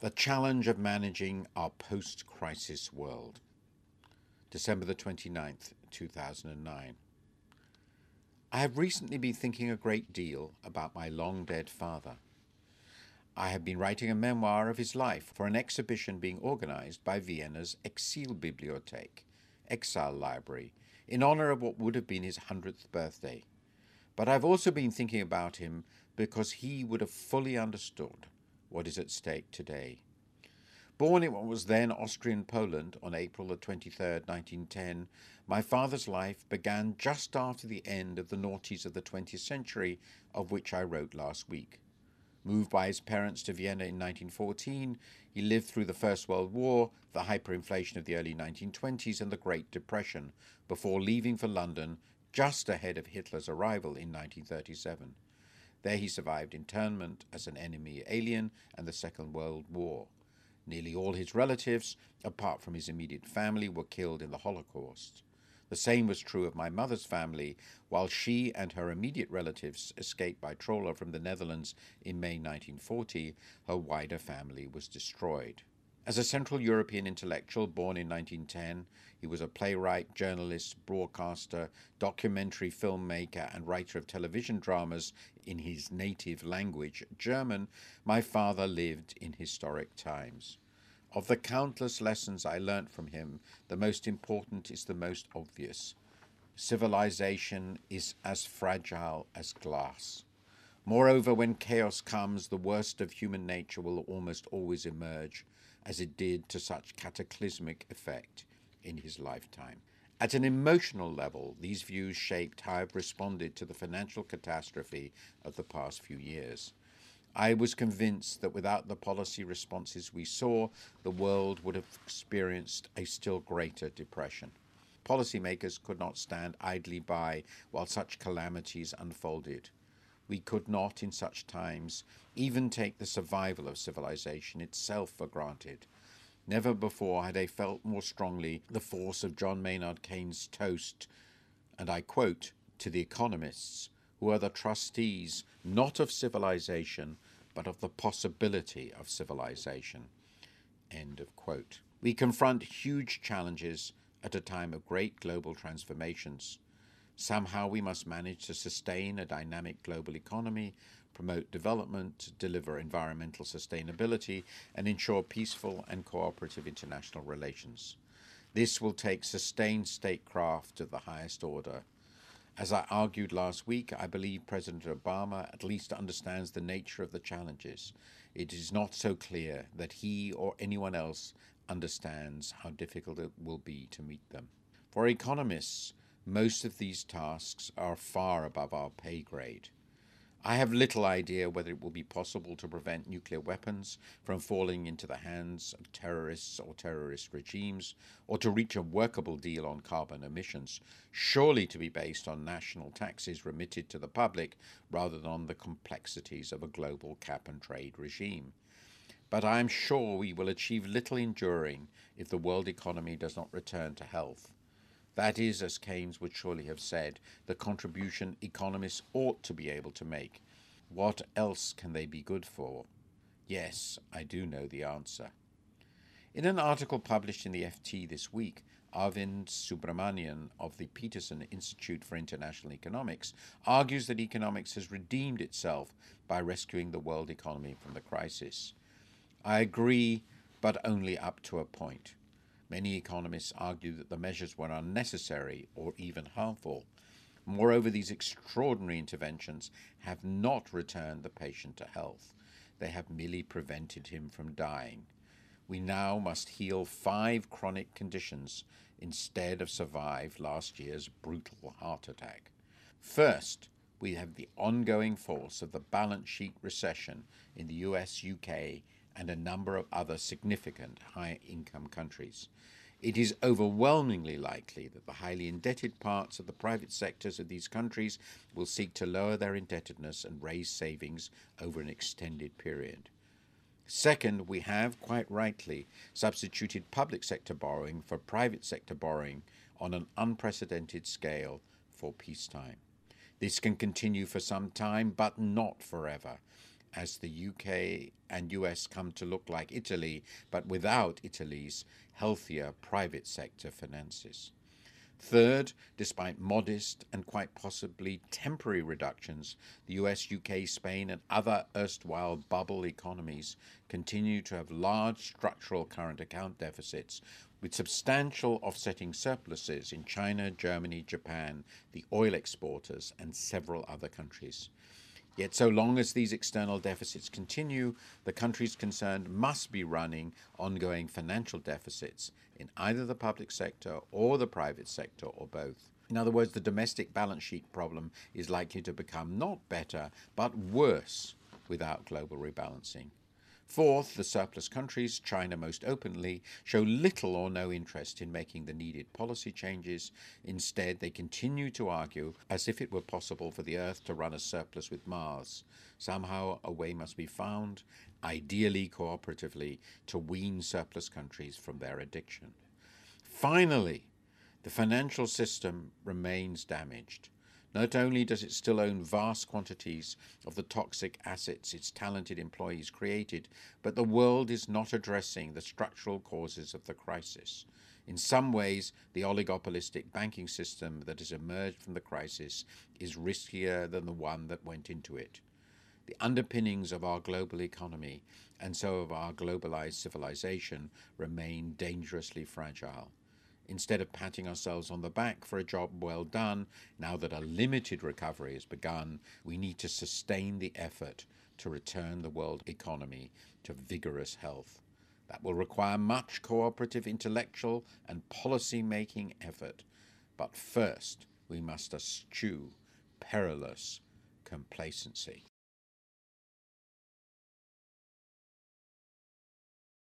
The challenge of managing our post-crisis world. December the 29th, 2009. I have recently been thinking a great deal about my long-dead father. I have been writing a memoir of his life for an exhibition being organized by Vienna's Exilbibliothek, Exile Library, in honor of what would have been his 100th birthday. But I've also been thinking about him because he would have fully understood what is at stake today. Born in what was then Austrian Poland on April the 23rd, 1910, my father's life began just after the end of the noughties of the 20th century, of which I wrote last week. Moved by his parents to Vienna in 1914, he lived through the First World War, the hyperinflation of the early 1920s, and the Great Depression, before leaving for London just ahead of Hitler's arrival in 1937. There he survived internment as an enemy alien and the Second World War. Nearly all his relatives, apart from his immediate family, were killed in the Holocaust. The same was true of my mother's family, while she and her immediate relatives escaped by trawler from the Netherlands in May 1940, her wider family was destroyed. As a Central European intellectual born in 1910, he was a playwright, journalist, broadcaster, documentary filmmaker, and writer of television dramas in his native language, German. My father lived in historic times. Of the countless lessons I learnt from him, the most important is the most obvious. Civilization is as fragile as glass. Moreover, when chaos comes, the worst of human nature will almost always emerge, as it did to such cataclysmic effect in his lifetime. At an emotional level, these views shaped how I've responded to the financial catastrophe of the past few years. I was convinced that without the policy responses we saw, the world would have experienced a still greater depression. Policymakers could not stand idly by while such calamities unfolded. We could not, in such times, even take the survival of civilization itself for granted. Never before had I felt more strongly the force of John Maynard Keynes' toast, and I quote, "to the economists, who are the trustees, not of civilization, but of the possibility of civilization." End of quote. We confront huge challenges at a time of great global transformations. Somehow we must manage to sustain a dynamic global economy, promote development, deliver environmental sustainability, and ensure peaceful and cooperative international relations. This will take sustained statecraft of the highest order. As I argued last week, I believe President Obama at least understands the nature of the challenges. It is not so clear that he or anyone else understands how difficult it will be to meet them. For economists, most of these tasks are far above our pay grade. I have little idea whether it will be possible to prevent nuclear weapons from falling into the hands of terrorists or terrorist regimes, or to reach a workable deal on carbon emissions, surely to be based on national taxes remitted to the public rather than on the complexities of a global cap-and-trade regime. But I am sure we will achieve little enduring if the world economy does not return to health. That is, as Keynes would surely have said, the contribution economists ought to be able to make. What else can they be good for? Yes, I do know the answer. In an article published in the FT this week, Arvind Subramanian of the Peterson Institute for International Economics argues that economics has redeemed itself by rescuing the world economy from the crisis. I agree, but only up to a point. Many economists argue that the measures were unnecessary or even harmful. Moreover, these extraordinary interventions have not returned the patient to health. They have merely prevented him from dying. We now must heal 5 chronic conditions instead of survive last year's brutal heart attack. First, we have the ongoing force of the balance sheet recession in the US, UK, and a number of other significant high-income countries. It is overwhelmingly likely that the highly indebted parts of the private sectors of these countries will seek to lower their indebtedness and raise savings over an extended period. Second, we have, quite rightly, substituted public sector borrowing for private sector borrowing on an unprecedented scale for peacetime. This can continue for some time, but not forever. as the UK and US come to look like Italy, but without Italy's healthier private sector finances. Third, despite modest and quite possibly temporary reductions, the US, UK, Spain and other erstwhile bubble economies continue to have large structural current account deficits with substantial offsetting surpluses in China, Germany, Japan, the oil exporters and several other countries. Yet so long as these external deficits continue, the countries concerned must be running ongoing financial deficits in either the public sector or the private sector or both. In other words, the domestic balance sheet problem is likely to become not better but worse without global rebalancing. Fourth, the surplus countries, China most openly, show little or no interest in making the needed policy changes. Instead, they continue to argue as if it were possible for the Earth to run a surplus with Mars. Somehow a way must be found, ideally cooperatively, to wean surplus countries from their addiction. Finally, the financial system remains damaged. Not only does it still own vast quantities of the toxic assets its talented employees created, but the world is not addressing the structural causes of the crisis. In some ways, the oligopolistic banking system that has emerged from the crisis is riskier than the one that went into it. The underpinnings of our global economy, and so of our globalized civilization, remain dangerously fragile. Instead of patting ourselves on the back for a job well done, now that a limited recovery has begun, we need to sustain the effort to return the world economy to vigorous health. That will require much cooperative intellectual and policy-making effort. But first, we must eschew perilous complacency.